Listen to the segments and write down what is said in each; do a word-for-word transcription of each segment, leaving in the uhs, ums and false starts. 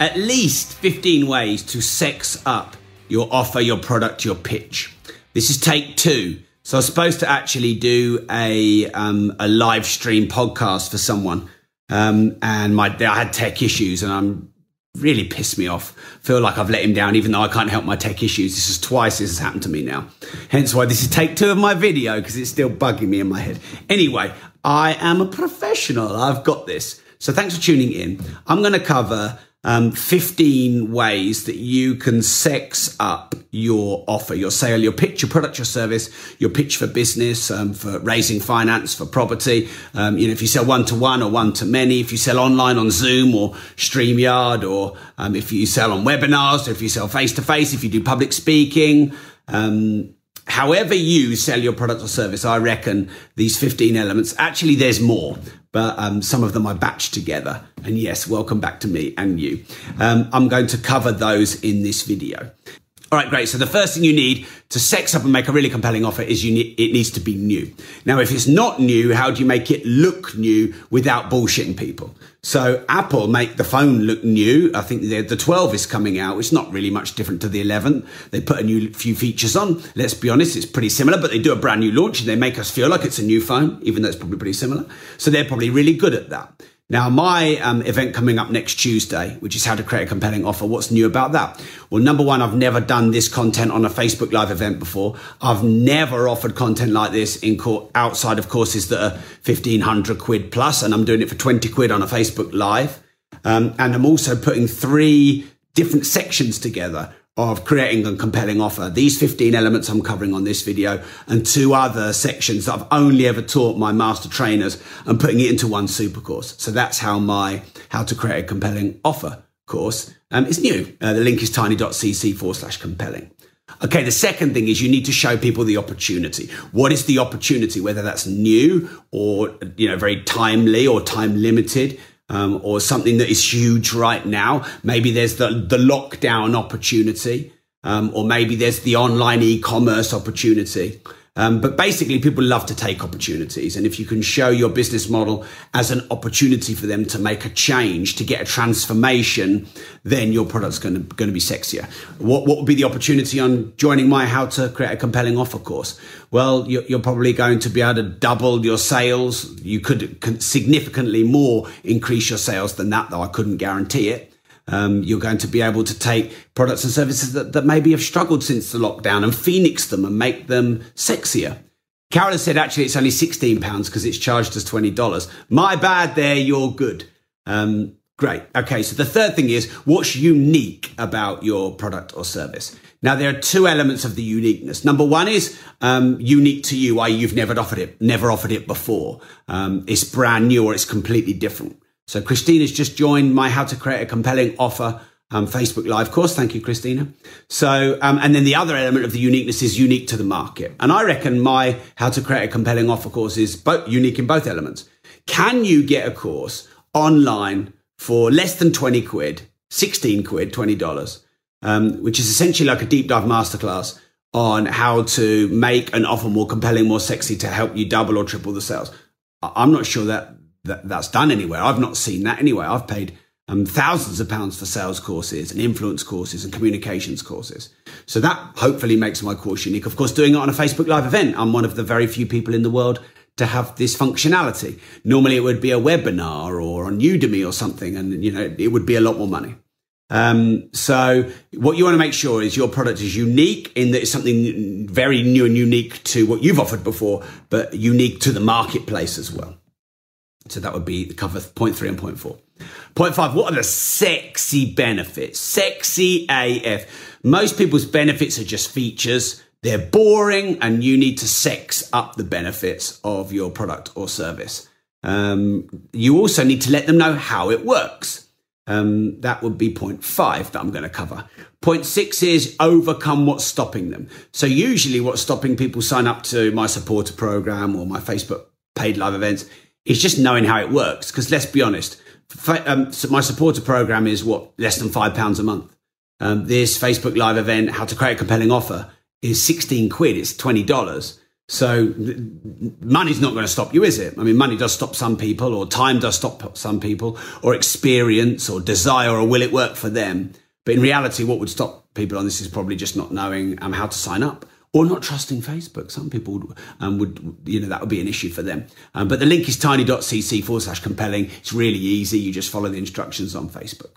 At least fifteen ways to sex up your offer, your product, your pitch. This is take two. So I was supposed to actually do a um, a live stream podcast for someone, um, and my I had tech issues, and I'm really pissed me off. Feel like I've let him down, even though I can't help my tech issues. This is twice this has happened to me now. Hence why this is take two of my video, because it's still bugging me in my head. Anyway, I am a professional. I've got this. So thanks for tuning in. I'm going to cover Um, fifteen ways that you can sex up your offer, your sale, your pitch, your product, your service, your pitch for business, um, for raising finance, for property. Um, you know, if you sell one-to-one or one-to-many, if you sell online on Zoom or StreamYard, or um, if you sell on webinars, or if you sell face-to-face, if you do public speaking, um, however you sell your product or service, I reckon these fifteen elements, actually there's more, but um, some of them are batched together. And yes, welcome back to me and you. Um, I'm going to cover those in this video. All right, great. So the first thing you need to sex up and make a really compelling offer is you need, it needs to be new. Now, if it's not new, how do you make it look new without bullshitting people? So Apple make the phone look new. I think the twelve is coming out. It's not really much different to the eleven. They put a new few features on. Let's be honest, it's pretty similar, but they do a brand new launch and they make us feel like it's a new phone, even though it's probably pretty similar. So they're probably really good at that. Now, my um, event coming up next Tuesday, which is how to create a compelling offer. What's new about that? Well, number one, I've never done this content on a Facebook Live event before. I've never offered content like this in court outside of courses that are fifteen hundred quid plus, and I'm doing it for twenty quid on a Facebook Live. Um, and I'm also putting three different sections together of creating a compelling offer. These fifteen elements I'm covering on this video and two other sections that I've only ever taught my master trainers and putting it into one super course. So that's how my how to create a compelling offer course um, is new. Uh, the link is tiny.cc forward slash compelling. Okay, the second thing is you need to show people the opportunity. What is the opportunity? Whether that's new or, you know, very timely or time limited. Um, or something that is huge right now. Maybe there's the, the lockdown opportunity, um, or maybe there's the online e-commerce opportunity. Um, but basically, people love to take opportunities. And if you can show your business model as an opportunity for them to make a change, to get a transformation, then your product's going to, going to be sexier. What, what would be the opportunity on joining my How to Create a Compelling Offer course? Well, you're, you're probably going to be able to double your sales. You could significantly more increase your sales than that, though I couldn't guarantee it. Um, you're going to be able to take products and services that, that maybe have struggled since the lockdown and phoenix them and make them sexier. Carol has said, actually, it's only sixteen pounds because it's charged as twenty dollars. My bad there, you're good. Um, great. Okay, so the third thing is what's unique about your product or service? Now, there are two elements of the uniqueness. Number one is um, unique to you, that is you've never offered it, never offered it before. Um, it's brand new or it's completely different. So Christina's just joined my How to Create a Compelling Offer um, Facebook Live course. Thank you, Christina. So, um, and then the other element of the uniqueness is unique to the market. And I reckon my How to Create a Compelling Offer course is both unique in both elements. Can you get a course online for less than twenty quid, sixteen quid, twenty dollars, um, which is essentially like a deep dive masterclass on how to make an offer more compelling, more sexy to help you double or triple the sales? I'm not sure that That, that's done anywhere. I've not seen that anywhere. I've paid um, thousands of pounds for sales courses and influence courses and communications courses. So that hopefully makes my course unique. Of course, doing it on a Facebook Live event, I'm one of the very few people in the world to have this functionality. Normally, it would be a webinar or on Udemy or something, and you know it would be a lot more money. Um, so what you want to make sure is your product is unique in that it's something very new and unique to what you've offered before, but unique to the marketplace as well. So that would be the cover point three and point four. Point five, what are the sexy benefits? Sexy A F. Most people's benefits are just features. They're boring and you need to sex up the benefits of your product or service. Um, you also need to let them know how it works. Um, that would be point five that I'm going to cover. Point six is overcome what's stopping them. So usually what's stopping people sign up to my supporter program or my Facebook paid live events is just knowing how it works. Because let's be honest, um, so my supporter program is what, less than five pounds a month. Um, this Facebook live event, how to create a compelling offer, is sixteen quid. It's twenty dollars. So money's not going to stop you, is it? I mean, money does stop some people, or time does stop some people, or experience or desire, or will it work for them? But in reality, what would stop people on this is probably just not knowing um, how to sign up, or not trusting Facebook. Some people would, um, would you know, that would be an issue for them. Um, but the link is tiny.cc forward slash compelling. It's really easy. You just follow the instructions on Facebook.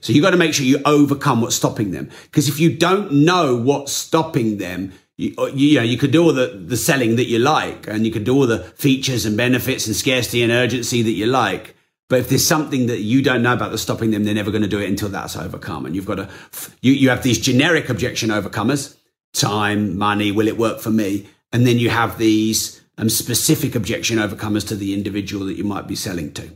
So you've got to make sure you overcome what's stopping them. Because if you don't know what's stopping them, You, you know, you could do all the, the selling that you like, and you could do all the features and benefits and scarcity and urgency that you like. But if there's something that you don't know about that's stopping them, they're never going to do it until that's overcome. And you've got to, you, you have these generic objection overcomers: time, money, will it work for me? And then you have these um, specific objection overcomers to the individual that you might be selling to.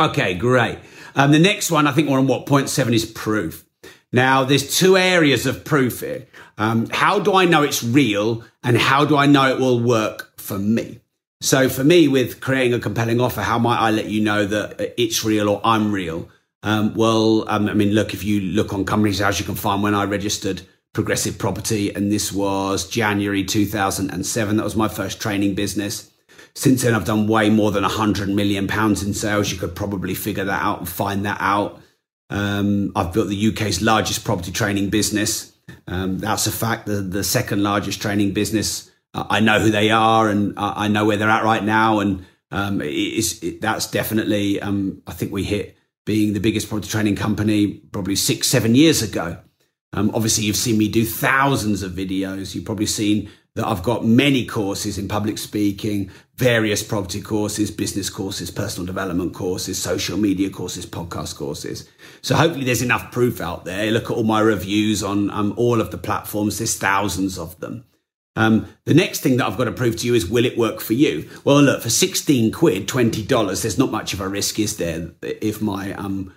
Okay, great. Um, the next one, I think we're on what, point seven is proof. Now, there's two areas of proof here. Um, how do I know it's real, and how do I know it will work for me? So for me, with creating a compelling offer, how might I let you know that it's real or I'm real? Um, well, um, I mean, look, if you look on Companies House, you can find when I registered Progressive Property, and this was January two thousand seven. That was my first training business. Since then, I've done way more than one hundred million pounds in sales. You could probably figure that out and find that out. Um, I've built the U K's largest property training business. Um, that's a fact, the, the second largest training business. Uh, I know who they are, and uh, I know where they're at right now. And um, it, it's, it, that's definitely, um, I think we hit being the biggest property training company probably six, seven years ago. Um, obviously, you've seen me do thousands of videos. You've probably seen that I've got many courses in public speaking, various property courses, business courses, personal development courses, social media courses, podcast courses. So hopefully there's enough proof out there. Look at all my reviews on um, all of the platforms. There's thousands of them. Um, the next thing that I've got to prove to you is, will it work for you? Well, look, for sixteen quid, twenty dollars, there's not much of a risk, is there, if my um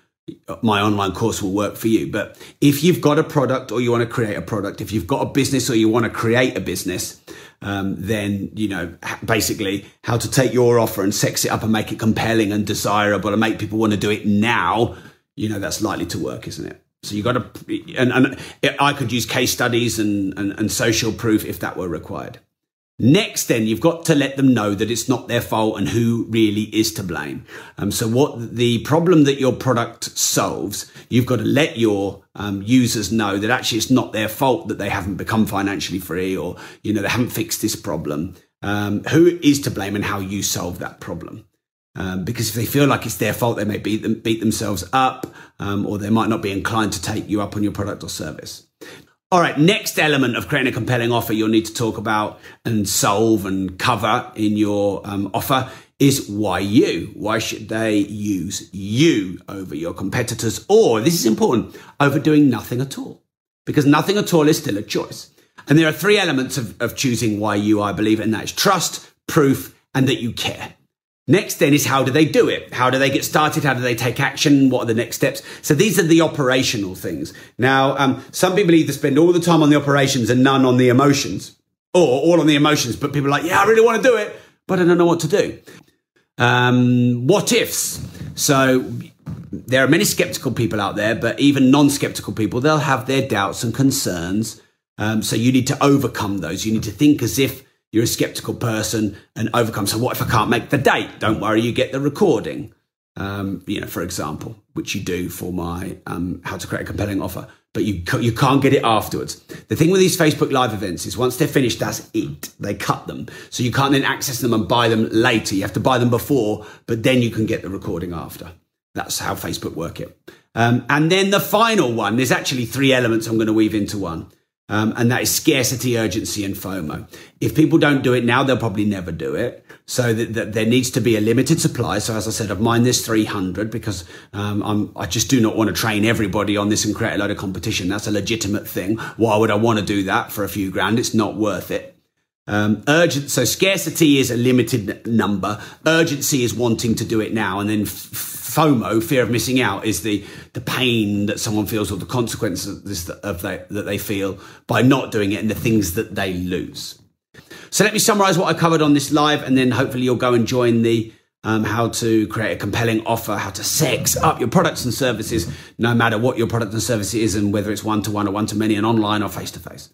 my online course will work for you. But if you've got a product, or you want to create a product, if you've got a business, or you want to create a business, um, then, you know, basically how to take your offer and sex it up and make it compelling and desirable and make people want to do it now, you know, that's likely to work, isn't it? So you got to, and, and I could use case studies and, and, and social proof if that were required. Next, then, you've got to let them know that it's not their fault and who really is to blame. Um, so what the problem that your product solves, you've got to let your um, users know that actually it's not their fault that they haven't become financially free, or, you know, they haven't fixed this problem. Um, who is to blame and how you solve that problem. Um, because if they feel like it's their fault, they may beat, them, beat themselves up, um, or they might not be inclined to take you up on your product or service. All right, next element of creating a compelling offer you'll need to talk about and solve and cover in your um, offer is why you. Why should they use you over your competitors, or, this is important, over doing nothing at all? Because nothing at all is still a choice. And there are three elements of, of choosing why you, I believe, and that's trust, proof, and that you care. Next, then, is how do they do it? How do they get started? How do they take action? What are the next steps? So these are the operational things. Now, um, some people either spend all the time on the operations and none on the emotions, or all on the emotions, but people are like, yeah, I really want to do it, but I don't know what to do. Um, what ifs? So there are many skeptical people out there, but even non-skeptical people, they'll have their doubts and concerns. Um, so you need to overcome those. You need to think as if you're a skeptical person and overcome. So what if I can't make the date? Don't worry, you get the recording, um, you know, for example, which you do for my um, how to create a compelling offer, but you, you can't get it afterwards. The thing with these Facebook live events is once they're finished, that's it. They cut them. So you can't then access them and buy them later. You have to buy them before, but then you can get the recording after. That's how Facebook work it. Um, and then the final one, there's actually three elements I'm going to weave into one. Um, and that is scarcity, urgency, and FOMO. If people don't do it now, they'll probably never do it. So that th- there needs to be a limited supply. So as I said, I've mined this three hundred because um, I'm, I just do not want to train everybody on this and create a load of competition. That's a legitimate thing. Why would I want to do that for a few grand? It's not worth it. Um, urgent. So scarcity is a limited number. Urgency is wanting to do it now. And then f- FOMO, fear of missing out, is the the pain that someone feels or the consequences of that, that they feel by not doing it, and the things that they lose. So let me summarize what I covered on this live, and then hopefully you'll go and join the um, how to create a compelling offer, how to sex up your products and services, no matter what your product and service is, and whether it's one-to-one or one-to-many and online or face-to-face.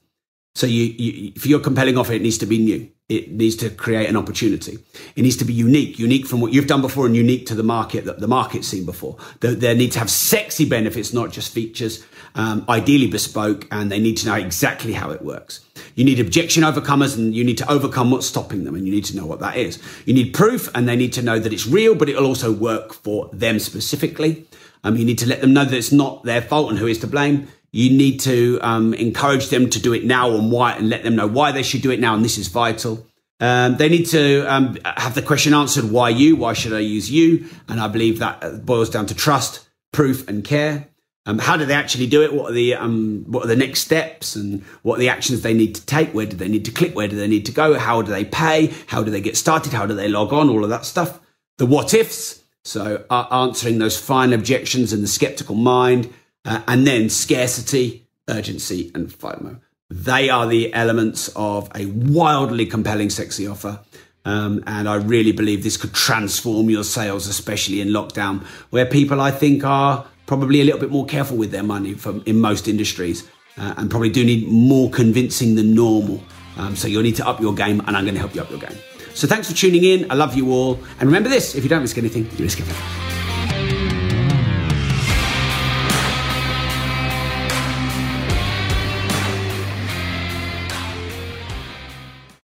So you, you, for your compelling offer, it needs to be new. It needs to create an opportunity. It needs to be unique, unique from what you've done before and unique to the market that the market's seen before. They, they need to have sexy benefits, not just features, um, ideally bespoke, and they need to know exactly how it works. You need objection overcomers, and you need to overcome what's stopping them, and you need to know what that is. You need proof, and they need to know that it's real, but it'll also work for them specifically. Um, you need to let them know that it's not their fault and who is to blame. You need to um, encourage them to do it now and why, and let them know why they should do it now. And this is vital. Um, they need to um, have the question answered, why you? Why should I use you? And I believe that boils down to trust, proof, and care. Um, how do they actually do it? What are the um, what are the next steps, and what are the actions they need to take? Where do they need to click? Where do they need to go? How do they pay? How do they get started? How do they log on? All of that stuff. The what ifs. So uh, answering those fine objections and the skeptical mind. Uh, and then scarcity, urgency, and FOMO. They are the elements of a wildly compelling, sexy offer. Um, and I really believe this could transform your sales, especially in lockdown, where people, I think, are probably a little bit more careful with their money from, in most industries, uh, and probably do need more convincing than normal. Um, so you'll need to up your game, and I'm going to help you up your game. So thanks for tuning in. I love you all. And remember this, if you don't risk anything, you risk everything.